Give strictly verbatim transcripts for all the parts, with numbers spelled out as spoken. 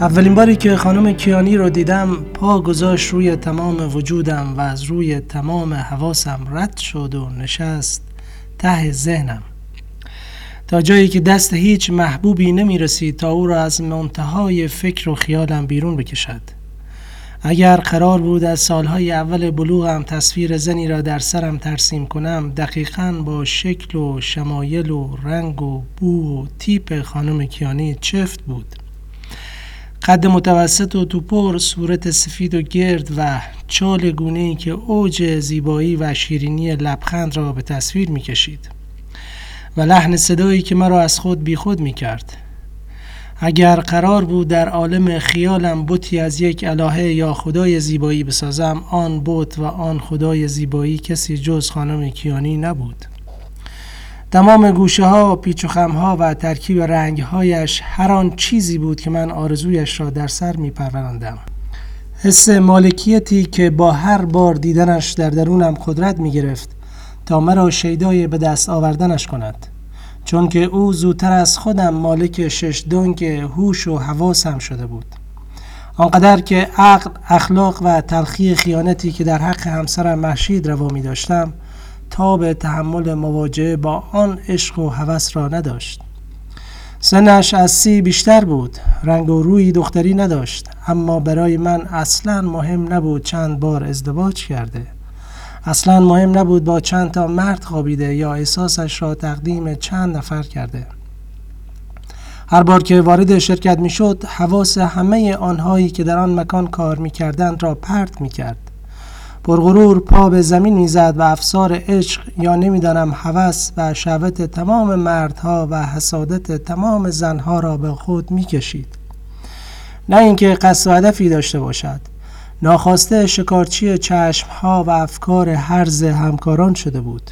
اولین باری که خانم کیانی رو دیدم پا گذاشت روی تمام وجودم و از روی تمام حواسم رد شد و نشست ته ذهنم تا جایی که دست هیچ محبوبی نمی رسید تا او را از منتهای فکر و خیالم بیرون بکشد. اگر قرار بود از سالهای اول بلوغم تصویر زنی را در سرم ترسیم کنم، دقیقاً با شکل و شمایل و رنگ و بو و تیپ خانم کیانی چفت بود. قد متوسط و توپر، صورت سفید و گرد و چال گونه‌ای که اوج زیبایی و شیرینی لبخند را به تصویر می کشید و لحن صدایی که مرا از خود بی خود می کرد. اگر قرار بود در عالم خیالم بتی از یک الهه یا خدای زیبایی بسازم، آن بت و آن خدای زیبایی کسی جز خانم کیانی نبود. تمام گوشه ها، پیچ و خم ها و ترکیب رنگ هایش هر آن چیزی بود که من آرزویش را در سر می پروراندم. حس مالکیتی که با هر بار دیدنش در درونم قدرت می گرفت تا مرا شیدای به دست آوردنش کند، چون که او زودتر از خودم مالک شش دانگ هوش و حواسم شده بود. آنقدر که عقل، اخلاق و تلخی خیانتی که در حق همسرم مهشید روا می داشتم تا به تحمل مواجهه با آن عشق و هوس را نداشت. سنش از سی بیشتر بود، رنگ و روی دختری نداشت، اما برای من اصلاً مهم نبود چند بار ازدواج کرده، اصلاً مهم نبود با چند تا مرد خوابیده یا احساسش را تقدیم چند نفر کرده. هر بار که وارد شرکت می شد، حواس همه آنهایی که در آن مکان کار می کردند را پرت می کرد. پرغرور پا به زمین می زد و افسار عشق یا نمی دانم هوس و شهوت تمام مردها و حسادت تمام زنها را به خود می کشید. نه اینکه قصد و هدفی داشته باشد، ناخواسته شکارچی چشمها و افکار هرز همکاران شده بود.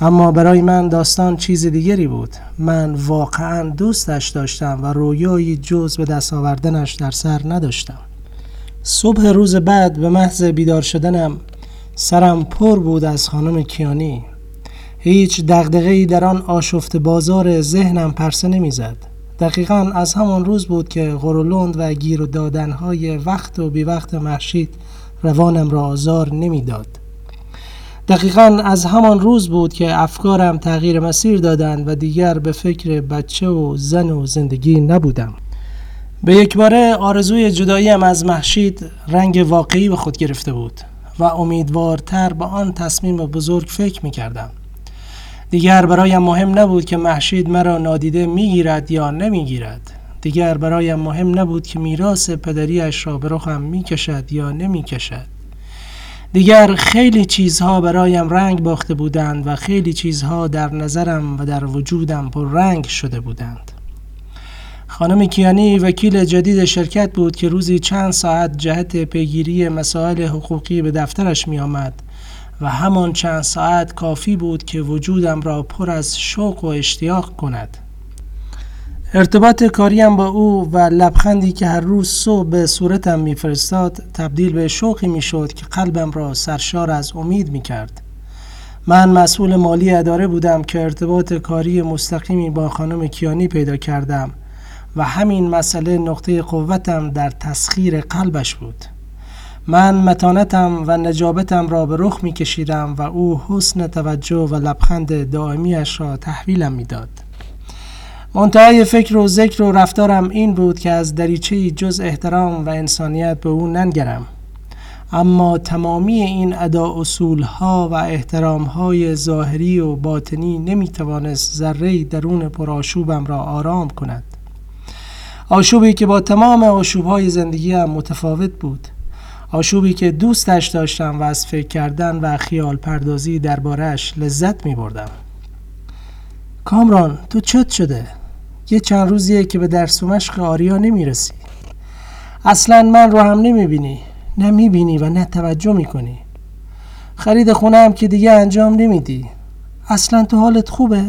اما برای من داستان چیز دیگری بود. من واقعا دوستش داشتم و رویایی جز به دست آوردنش در سر نداشتم. صبح روز بعد به محض بیدار شدنم سرم پر بود از خانم کیانی. هیچ دغدغه‌ای در آن آشفت بازار ذهنم پرسه نمی‌زد. دقیقاً از همان روز بود که غرولند و گیر و دادن‌های وقت و بی وقت مهشید روانم را آزار نمی‌داد. دقیقاً از همان روز بود که افکارم تغییر مسیر دادند و دیگر به فکر بچه و زن و زندگی نبودم. به یک باره آرزوی جداییم از مهشید رنگ واقعی به خود گرفته بود و امیدوارتر به آن تصمیم بزرگ فکر می کردم. دیگر برایم مهم نبود که مهشید مرا نادیده می گیرد یا نمی گیرد. دیگر برایم مهم نبود که میراث پدریش را به رخم می کشد یا نمی کشد. دیگر خیلی چیزها برایم رنگ باخته بودند و خیلی چیزها در نظرم و در وجودم پر رنگ شده بودند. خانم کیانی وکیل جدید شرکت بود که روزی چند ساعت جهت پیگیری مسائل حقوقی به دفترش می آمد و همان چند ساعت کافی بود که وجودم را پر از شوق و اشتیاق کند. ارتباط کاریم با او و لبخندی که هر روز صبح به صورتم می فرستاد تبدیل به شوقی می شد که قلبم را سرشار از امید می کرد. من مسئول مالی اداره بودم که ارتباط کاری مستقیمی با خانم کیانی پیدا کردم و همین مسئله نقطه قوتم در تسخیر قلبش بود. من متانتم و نجابتم را به رخ می کشیدم و او حسن توجه و لبخند دائمیش را تحویلم می داد. منتهای فکر و ذکر و رفتارم این بود که از دریچه‌ای جز احترام و انسانیت به او ننگرم. اما تمامی این ادا اصولها و احترامهای ظاهری و باطنی نمی توانست ذره‌ای درون پرآشوبم را آرام کند. آشوبی که با تمام آشوب‌های زندگیم متفاوت بود. آشوبی که دوستش داشتم و از فکر کردن و خیال پردازی درباره‌اش لذت می‌بردم. کامران، تو چت شده؟ یه چند روزیه که به درس و مشق آریا نمی‌رسی. اصلاً من رو هم نمی‌بینی، نه می‌بینی و نه توجه می‌کنی. خرید خونه هم که دیگه انجام نمی‌دی. اصلاً تو حالت خوبه؟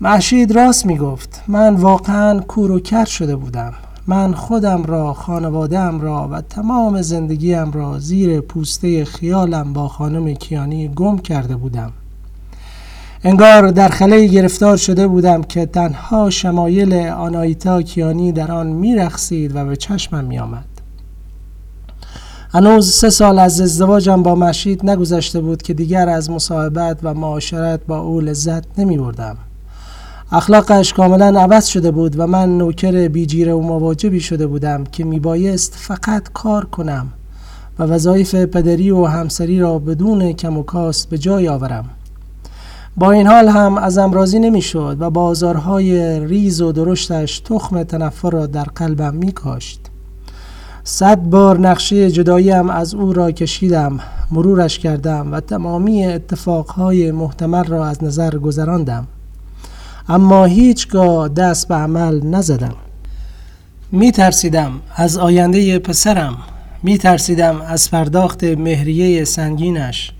مهشید راست میگفت. من واقعا کور و کر شده بودم. من خودم را، خانواده‌ام را و تمام زندگیم را زیر پوسته خیالم با خانم کیانی گم کرده بودم. انگار در خلأی گرفتار شده بودم که تنها شمایل آناهیتا کیانی در آن می‌رقصید و به چشمم می‌آمد. هنوز سه سال از ازدواجم با مهشید نگذشته بود که دیگر از مصاحبت و معاشرت با او لذت نمی‌بردم. اخلاقش کاملا عوض شده بود و من نوکر بیجیره و مواجبی شده بودم که میبایست فقط کار کنم و وظایف پدری و همسری را بدون کم و کاست به جای آورم. با این حال هم ازم راضی نمیشد و بازارهای ریز و درشتش تخم تنفر را در قلبم میکاشت. صد بار نقشه جداییم از او را کشیدم، مرورش کردم و تمامی اتفاقهای محتمل را از نظر گذراندم، اما هیچگاه دست به عمل نزدم. می ترسیدم از آینده پسرم، می ترسیدم از پرداخت مهریه سنگینش،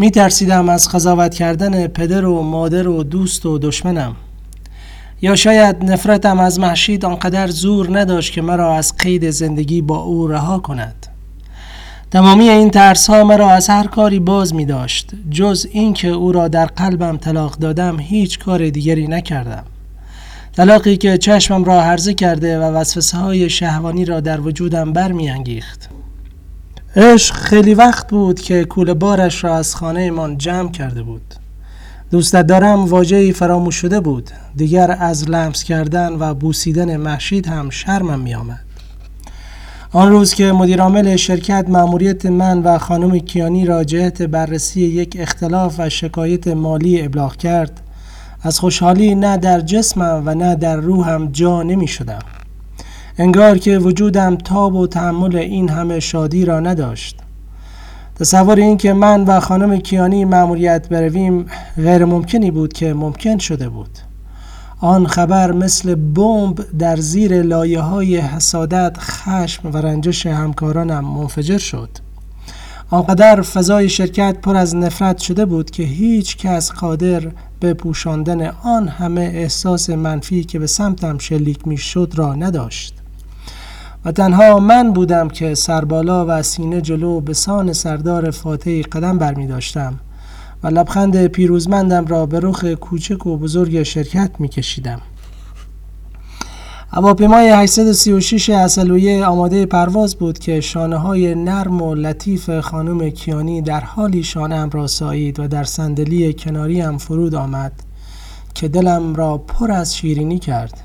می ترسیدم از قضاوت کردن پدر و مادر و دوست و دشمنم. یا شاید نفرتم از مهشید آنقدر زور نداشت که مرا از قید زندگی با او رها کند. تمامی این ترس ها مرا از هر کاری باز می داشت، جز این که او را در قلبم طلاق دادم هیچ کار دیگری نکردم. طلاقی که چشمم را هرزه کرده و وسوسه های شهوانی را در وجودم برمی انگیخت. عشق خیلی وقت بود که کوله بارش را از خانه من جمع کرده بود. دوستت دارم واژه‌ای فراموش شده بود، دیگر از لمس کردن و بوسیدن مهشید هم شرمم می آمد. آن روز که مدیر عامل شرکت مأموریت من و خانم کیانی را جهت بررسی یک اختلاف و شکایت مالی ابلاغ کرد، از خوشحالی نه در جسمم و نه در روحم جا نمی شدم. انگار که وجودم تاب و تحمل این همه شادی را نداشت. تصور این که من و خانم کیانی مأموریت برویم غیر ممکنی بود که ممکن شده بود. آن خبر مثل بمب در زیر لایه‌های حسادت، خشم و رنجش همکارانم منفجر شد. آنقدر فضای شرکت پر از نفرت شده بود که هیچ کس قادر به پوشاندن آن همه احساس منفی که به سمتم شلیک می‌شد را نداشت و تنها من بودم که سربالا و سینه جلو به سان سردار فاتحی قدم برمی‌داشتم و لبخند پیروزمندم را به رخ کوچک و بزرگ شرکت می کشیدم. هواپیمای هشتصد و سی و شش عسلویه آماده پرواز بود که شانه های نرم و لطیف خانم کیانی در حالی شانه‌ام را سایید و در صندلی کناریم فرود آمد که دلم را پر از شیرینی کرد.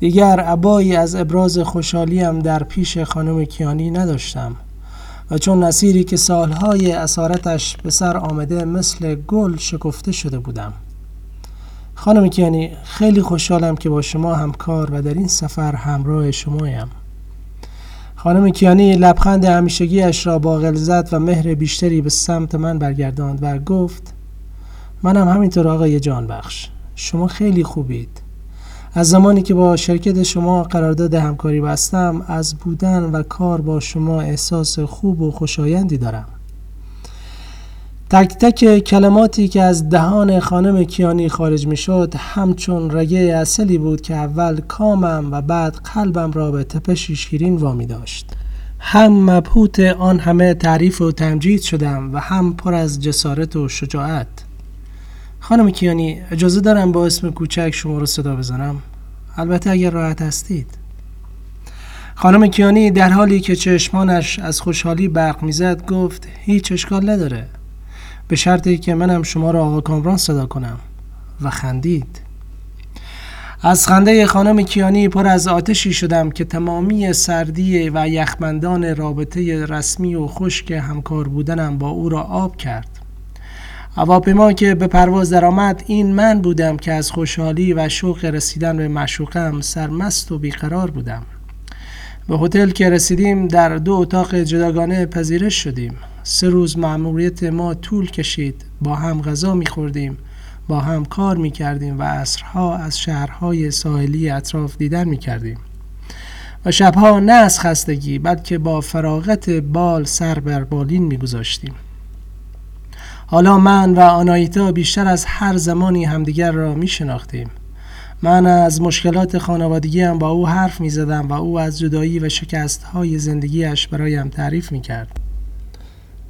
دیگر عبایی از ابراز خوشحالیم در پیش خانم کیانی نداشتم و چون نصیری که سالهای اسارتش به سر آمده مثل گل شکفته شده بودم. خانم کیانی، خیلی خوشحالم که با شما همکار و در این سفر همراه شمایم. خانم کیانی لبخند همیشگیش را با غلظت و مهر بیشتری به سمت من برگرداند و گفت: منم همینطور آقای جانبخش، شما خیلی خوبید. از زمانی که با شرکت شما قرارداد همکاری بستم، از بودن و کار با شما احساس خوب و خوشایندی دارم. تک تک کلماتی که از دهان خانم کیانی خارج می شد همچون رگه اصلی بود که اول کامم و بعد قلبم را به تپش شیرین وامی داشت. هم مبهوت آن همه تعریف و تمجید شدم و هم پر از جسارت و شجاعت. خانم کیانی، اجازه دارم با اسم کوچک شما رو صدا بزنم؟ البته اگر راحت هستید. خانم کیانی در حالی که چشمانش از خوشحالی برق میزد گفت: هیچ اشکال نداره، به شرطی که منم شما رو آقا کامران صدا کنم. و خندید. از خنده خانم کیانی پر از آتشی شدم که تمامی سردی و یخبندان رابطه رسمی و خشک همکار بودنم با او را آب کرد. هواپیما که به پرواز درآمد، این من بودم که از خوشحالی و شوق رسیدن به معشوقم سرمست و بیقرار بودم. به هتل که رسیدیم در دو اتاق جداگانه پذیرش شدیم. سه روز مأموریت ما طول کشید. با هم غذا می‌خوردیم، با هم کار می‌کردیم و عصرها از شهرهای ساحلی اطراف دیدن می‌کردیم و شبها نه از خستگی بلکه با فراغت بال سر بر بالین می‌گذاشتیم. حالا من و آناهیتا بیشتر از هر زمانی همدیگر را می شناختیم. من از مشکلات خانوادگیم با او حرف می زدم و او از جدایی و شکستهای زندگیش برایم تعریف می کرد.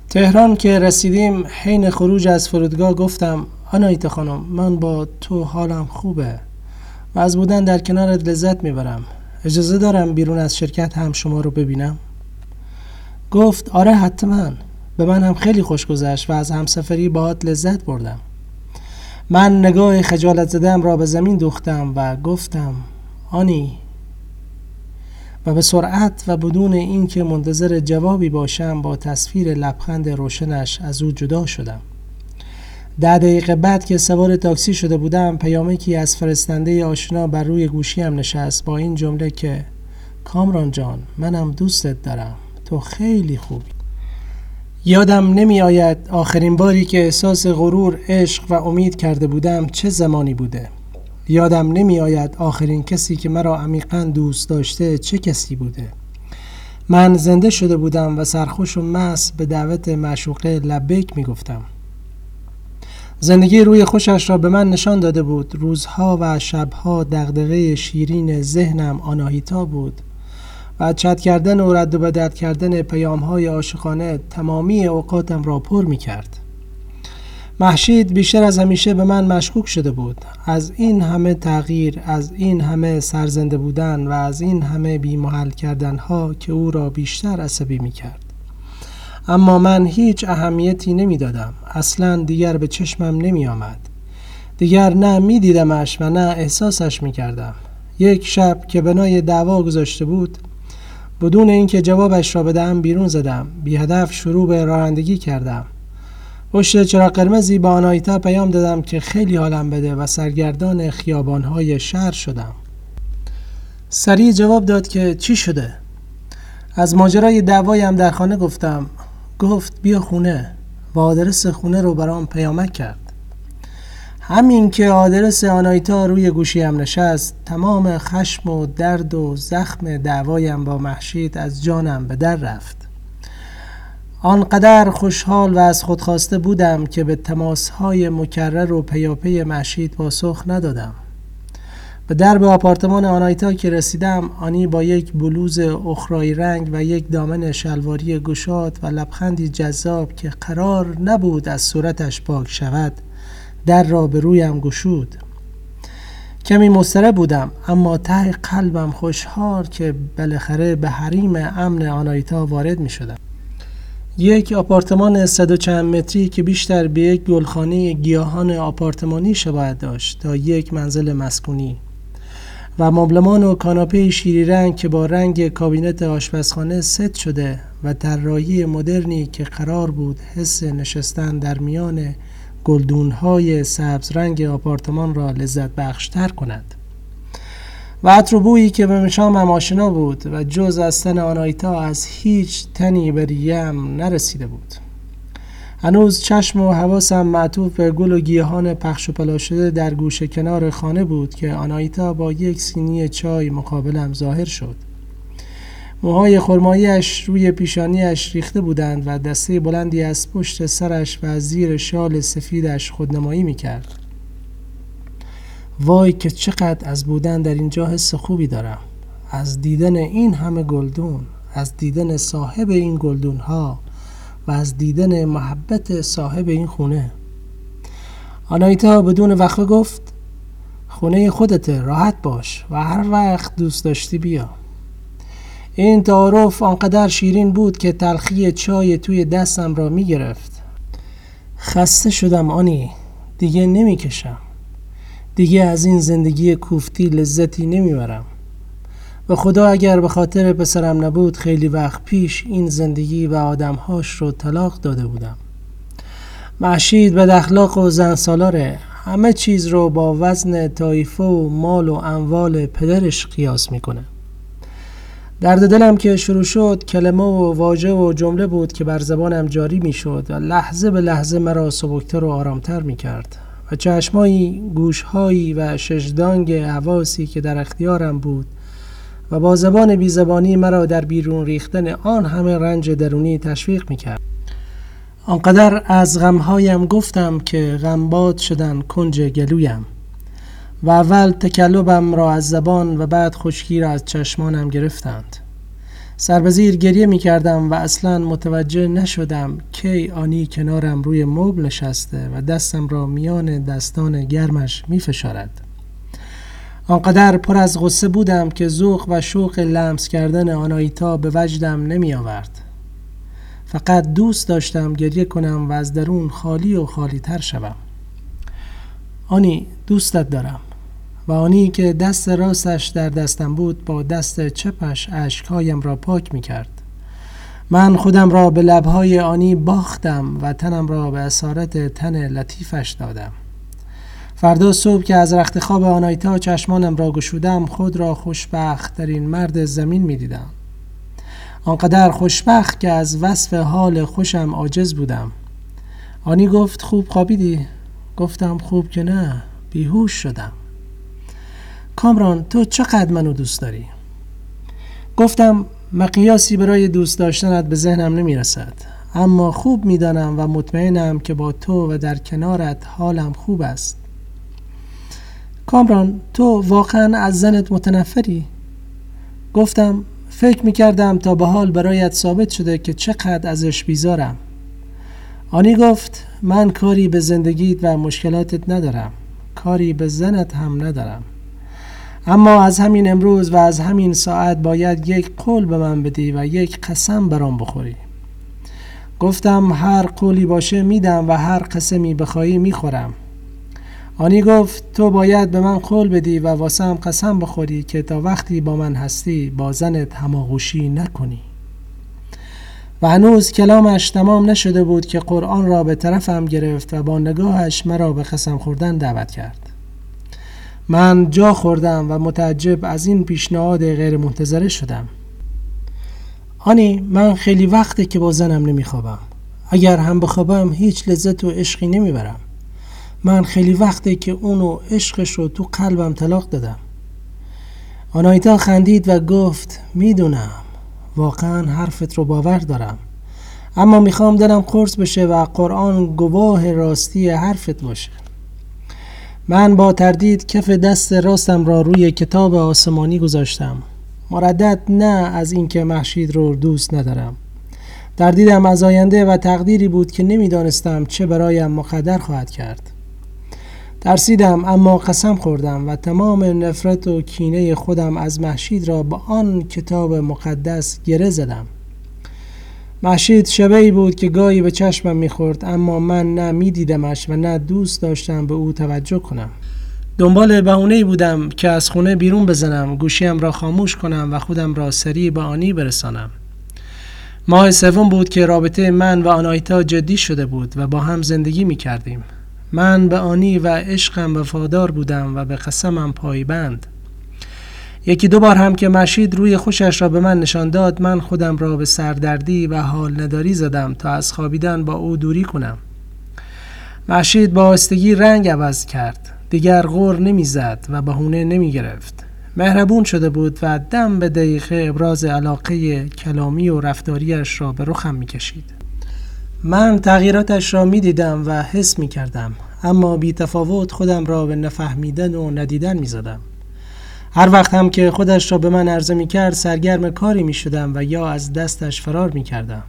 تهران که رسیدیم، حین خروج از فرودگاه گفتم: آناهیتا خانم، من با تو حالم خوبه و از بودن در کنارت لذت میبرم. اجازه دارم بیرون از شرکت هم شما رو ببینم؟ گفت آره حتما، به من هم خیلی خوش گذشت و از همسفری باهات لذت بردم. من نگاه خجالت زدم را به زمین دوختم و گفتم آنی، و به سرعت و بدون اینکه منتظر جوابی باشم با تصویر لبخند روشنش از او جدا شدم. ده دقیقه بعد که سوار تاکسی شده بودم، پیامکی از فرستنده آشنا بر روی گوشیم نشست با این جمله که کامران جان، منم دوستت دارم، تو خیلی خوبی. یادم نمی آید آخرین باری که احساس غرور، عشق و امید کرده بودم چه زمانی بوده. یادم نمی آید آخرین کسی که مرا عمیقاً دوست داشته چه کسی بوده. من زنده شده بودم و سرخوش و مست به دعوت معشوقه لبیک می گفتم. زندگی روی خوشش را به من نشان داده بود. روزها و شبها دغدغه شیرین ذهنم آناهیتا بود و چت کردن و رد و بدل کردن پیام‌های عاشقانه تمامی اوقاتم را پر می‌کرد. مهشید بیشتر از همیشه به من مشکوک شده بود. از این همه تغییر، از این همه سرزنده بودن و از این همه بی‌محل کردن‌ها که او را بیشتر عصبی می‌کرد. اما من هیچ اهمیتی نمی‌دادم. اصلاً دیگر به چشمم نمی‌آمد. دیگر نه می‌دیدمش و نه احساسش می‌کردم. یک شب که بنای دعوا گذاشته بود، بدون اینکه جوابش را بدهم بیرون زدم. بی هدف شروع به رانندگی کردم. پشت چراغ قرمزی به آناهیتا پیام دادم که خیلی حالم بده و سرگردان خیابان‌های شهر شدم. سریع جواب داد که چی شده؟ از ماجرای دعوایم در خانه گفتم. گفت بیا خونه و آدرس خونه رو برام پیامک کرد. همین که آدرس آناهیتا روی گوشیم نشست، تمام خشم و درد و زخم دعوایم با مهشید از جانم به در رفت. آنقدر خوشحال و از خود خواسته بودم که به تماس‌های مکرر و پیاپی مهشید پاسخ ندادم. به درب آپارتمان آناهیتا که رسیدم، آنی با یک بلوز اخرایی رنگ و یک دامن شلواری گشاد و لبخندی جذاب که قرار نبود از صورتش پاک شود، در را به رویم گشود. کمی مضطرب بودم، اما ته قلبم خوشحال که بالاخره به حریم امن آناهیتا وارد می شدم. یک آپارتمان صد و چند متری که بیشتر به یک گلخانه گیاهان آپارتمانی شباهت داشت تا یک منزل مسکونی، و مبلمان و کاناپه شیری رنگ که با رنگ کابینت آشپزخانه ست شده و طراحی مدرنی که قرار بود حس نشستن در میان گلدون‌های سبز رنگ آپارتمان را لذت بخش‌تر کند، و عطر و بویی که به مشامم آشنا بود و جز از تن آناهیتا از هیچ تنی به ریم نرسیده بود. هنوز چشم و حواسم معطوف به گل و گیاهان پخش و پلا شده در گوشه کنار خانه بود که آناهیتا با یک سینی چای مقابلم ظاهر شد. موهای خرمایی‌اش روی پیشانیش ریخته بودند و دسته بلندی از پشت سرش و زیر شال سفیدش خودنمایی می‌کرد. وای که چقدر از بودن در اینجا حس خوبی دارم، از دیدن این همه گلدون، از دیدن صاحب این گلدون‌ها و از دیدن محبت صاحب این خونه. آناهیتا بدون وقفه گفت خونه خودته، راحت باش و هر وقت دوست داشتی بیا. این تعارف آنقدر شیرین بود که تلخی چای توی دستم را می گرفت. خسته شدم آنی، دیگه نمی کشم. دیگه از این زندگی کوفتی لذتی نمی برم. و خدا اگر به خاطر پسرم نبود، خیلی وقت پیش این زندگی و آدمهاش رو طلاق داده بودم. مهشید بد اخلاق و زن سالاره، همه چیز رو با وزن طایفه و مال و اموال پدرش قیاس می کنه. درد دلم که شروع شد، کلمه و واژه و جمله بود که بر زبانم جاری می شد و لحظه به لحظه مرا سبکتر و آرامتر می کرد، و چشمایی، گوشهایی و ششدانگ حواسی که در اختیارم بود و با زبان بی زبانی مرا در بیرون ریختن آن همه رنج درونی تشویق می کرد. آنقدر از غمهایم گفتم که غمباد شدن کنج گلویم، و اول تکلبم را از زبان و بعد خشکی را از چشمانم گرفتند. سربزیر گریه می کردم و اصلا متوجه نشدم کی آنی کنارم روی مبل نشسته و دستم را میان دستان گرمش می فشارد. آنقدر پر از غصه بودم که ذوق و شوق لمس کردن آناهیتا به وجدم نمی آورد. فقط دوست داشتم گریه کنم و از درون خالی و خالی تر شدم. آنی، دوستت دارم. و آنی که دست راستش در دستم بود با دست چپش اشکهایم را پاک می کرد. من خودم را به لبهای آنی باختم و تنم را به اسارت تن لطیفش دادم. فردا صبح که از رخت خواب آناهیتا چشمانم را گشودم خود را خوشبخت ترین مرد زمین می دیدم. آنقدر خوشبخت که از وصف حال خوشم عاجز بودم. آنی گفت خوب خوابیدی؟ گفتم خوب که نه، بیهوش شدم. کامران، تو چقدر منو دوست داری؟ گفتم مقیاسی برای دوست داشتنت به ذهنم نمی رسد، اما خوب می دانم و مطمئنم که با تو و در کنارت حالم خوب است. کامران، تو واقعا از زنت متنفری؟ گفتم فکر می کردم تا به حال برایت ثابت شده که چقدر ازش بیزارم. آنی گفت من کاری به زندگیت و مشکلاتت ندارم، کاری به زنت هم ندارم، اما از همین امروز و از همین ساعت باید یک قول به من بدی و یک قسم برام بخوری. گفتم هر قولی باشه میدم و هر قسمی بخوایی میخورم. آنی گفت تو باید به من قول بدی و واسه هم قسم بخوری که تا وقتی با من هستی با زنت هماغوشی نکنی. و هنوز کلامش تمام نشده بود که قرآن را به طرفم گرفت و با نگاهش مرا به قسم خوردن دعوت کرد. من جا خوردم و متعجب از این پیشنهاد غیر منتظره شدم. آنی، من خیلی وقته که با زنم نمیخوابم. اگر هم بخوابم هیچ لذت و عشقی نمیبرم. من خیلی وقته که اونو عشقش رو تو قلبم طلاق دادم. آناهیتا خندید و گفت میدونم، واقعا حرفت رو باور دارم، اما میخوام دلم قرص بشه و قرآن گواه راستی حرفت باشه. من با تردید کف دست راستم را روی کتاب آسمانی گذاشتم. مردد نه از اینکه مهشید رو دوست ندارم. تردیدم از آینده و تقدیری بود که نمیدانستم چه برایم مقدر خواهد کرد. ترسیدم اما قسم خوردم و تمام نفرت و کینه خودم از مهشید را با آن کتاب مقدس گره زدم. مهشید شبیه‌ای بود که گاهی به چشمم می‌خورد، اما من نه می‌دیدمش و نه دوست داشتم به او توجه کنم. دنبال بهونه‌ای بودم که از خونه بیرون بزنم، گوشیم را خاموش کنم و خودم را سریع به آنی برسانم. ماه سوم بود که رابطه من و آناهیتا جدی شده بود و با هم زندگی می‌کردیم. من به آنی و عشقم وفادار بودم و به قسمم پایبند. یکی دو بار هم که مهشید روی خوشش را به من نشان داد، من خودم را به سردردی و حال نداری زدم تا از خوابیدن با او دوری کنم. مهشید با آستگی رنگ عوض کرد، دیگر غر نمی زد و بهونه نمی گرفت. مهربون شده بود و دم به دقیقه ابراز علاقه کلامی و رفتاریش را به رخم می کشید. من تغییراتش را می دیدم و حس می کردم، اما بی تفاوت خودم را به نفهمیدن و ندیدن می زدم. هر وقت هم که خودش را به من عرضه می کرد سرگرم کاری می شدم و یا از دستش فرار می کردم.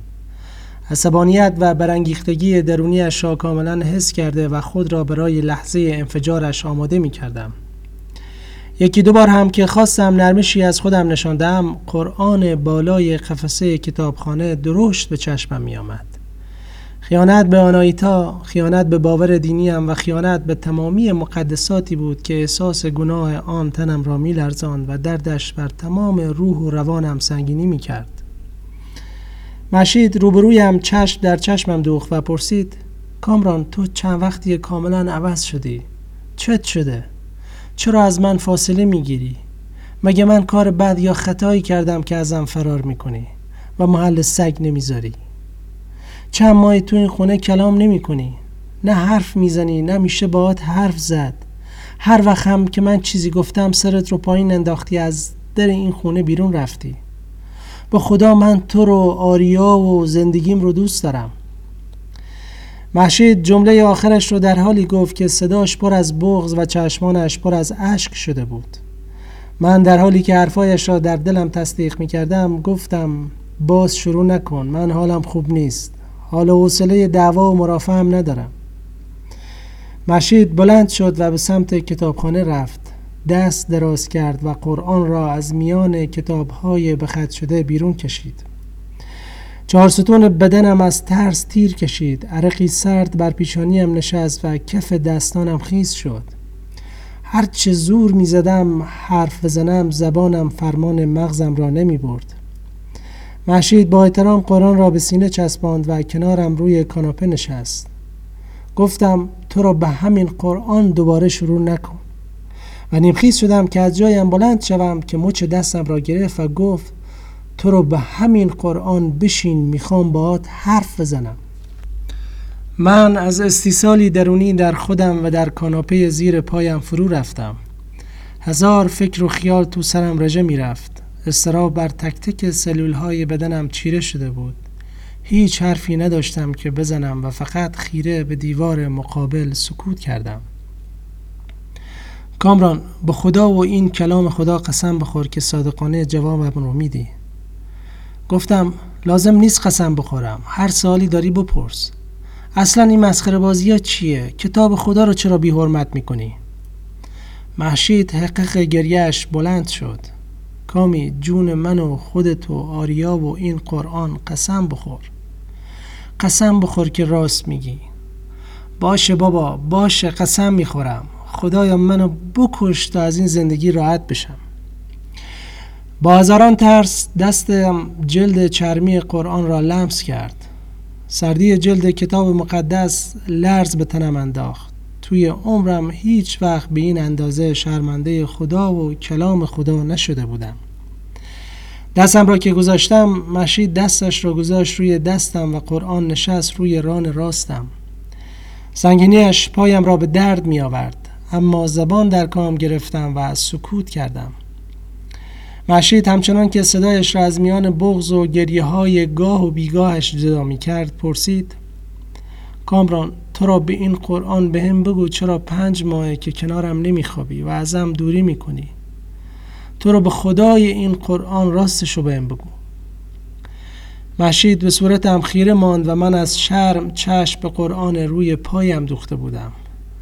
عصبانیت و برانگیختگی درونیش را کاملا حس کرده و خود را برای لحظه انفجارش آماده می کردم. یکی دو بار هم که خواستم نرمشی از خودم نشاندم، قرآن بالای قفسه کتابخانه درشت به چشمم می آمد. خیانت به آناهیتا، خیانت به باور دینیم و خیانت به تمامی مقدساتی بود که احساس گناه آن تنم را می لرزاند و دردش بر تمام روح و روانم سنگینی می کرد. مهشید روبرویم چشم در چشمم دوخت و پرسید کامران، تو چند وقتی کاملا عوض شدی؟ چت شده؟ چرا از من فاصله می گیری؟ مگه من کار بد یا خطایی کردم که ازم فرار می کنی و محل سگ نمی زاری؟ چند ماه تو این خونه کلام نمی کنی. نه حرف می زنی، نه میشه باهات حرف زد. هر وقت هم که من چیزی گفتم سرت رو پایین انداختی، از در این خونه بیرون رفتی. با خدا من تو رو، آریا و زندگیم رو دوست دارم. مهشید جمله آخرش رو در حالی گفت که صداش پر از بغض و چشمانش پر از اشک شده بود. من در حالی که حرفایش را در دلم تصدیق می کردم گفتم باز شروع نکن، من حالم خوب نیست، حال و حوصله دعوا و مرافعه هم ندارم. مهشید بلند شد و به سمت کتابخانه رفت، دست دراز کرد و قرآن را از میان کتاب‌های بخط شده بیرون کشید. چهار ستون بدنم از ترس تیر کشید، عرقی سرد بر پیشانیم نشست و کف دستانم خیس شد. هر چه زور می زدم حرف بزنم زبانم فرمان مغزم را نمی برد. مهشید با احترام قرآن را به سینه چسباند و کنارم روی کاناپه نشست. گفتم تو را به همین قرآن دوباره شروع نکن. و نیمخیز شدم که از جایم بلند شدم که مچ دستم را گرفت و گفت تو رو به همین قرآن بشین، میخوام باهات حرف بزنم. من از استیصالی درونی در خودم و در کاناپه زیر پایم فرو رفتم. هزار فکر و خیال تو سرم رژه میرفت. استراب بر تک تک سلولهای بدنم چیره شده بود. هیچ حرفی نداشتم که بزنم و فقط خیره به دیوار مقابل سکوت کردم. کامران، به خدا و این کلام خدا قسم بخور که صادقانه جوابم رو میدی. گفتم لازم نیست قسم بخورم، هر سوالی داری بپرس. اصلا این مسخره بازی ها چیه؟ کتاب خدا رو چرا بی حرمت میکنی؟ مهشید حقیق گریهش بلند شد. کامی جون من و خودت و آریا و این قرآن قسم بخور، قسم بخور که راست میگی. باشه بابا باشه، قسم میخورم، خدایا منو بکش تا از این زندگی راحت بشم. با هزاران ترس دستم جلد چرمی قرآن را لمس کرد. سردی جلد کتاب مقدس لرز به تنم انداخت. توی عمرم هیچ وقت به این اندازه شرمنده خدا و کلام خدا نشده بودم. دستم را که گذاشتم، مهشید دستش را گذاشت روی دستم و قرآن نشست روی ران راستم. سنگینیش پایم را به درد می آورد. اما زبان در کام گرفتم و سکوت کردم. مهشید همچنان که صدایش را از میان بغض و گریه های گاه و بیگاهش جدا می کرد پرسید کامران، تو را به این قرآن به هم بگو چرا پنج ماهه که کنارم نمی خوابی و ازم دوری می کنی؟ تو را به خدای این قرآن راستشو به هم بگو. مهشید به صورتم خیره ماند و من از شرم چشم به قرآن روی پایم دوخته بودم.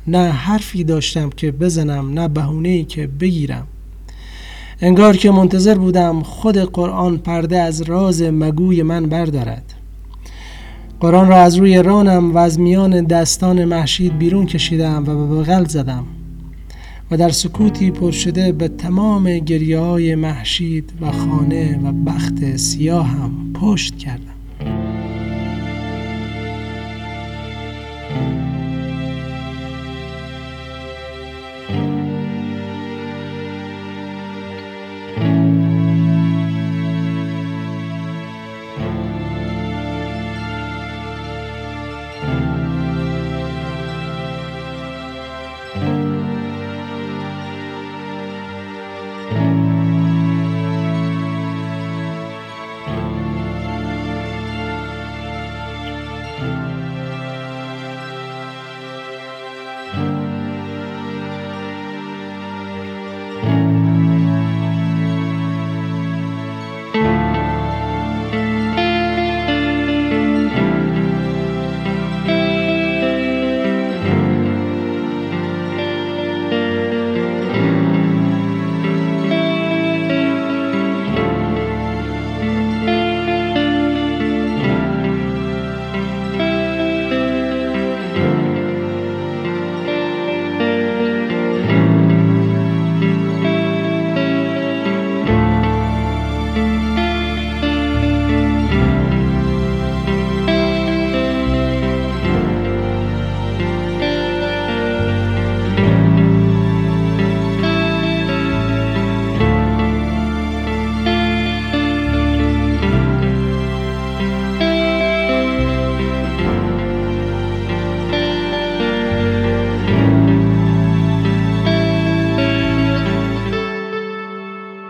نه حرفی داشتم که بزنم، نه بهونه‌ای که بگیرم. انگار که منتظر بودم خود قرآن پرده از راز مگوی من بردارد. قرآن را از روی رانم و از میان دستان مهشید بیرون کشیدم و به بغل زدم و در سکوتی پر شده به تمام گریه‌های مهشید و خانه و بخت سیاهم پشت کردم.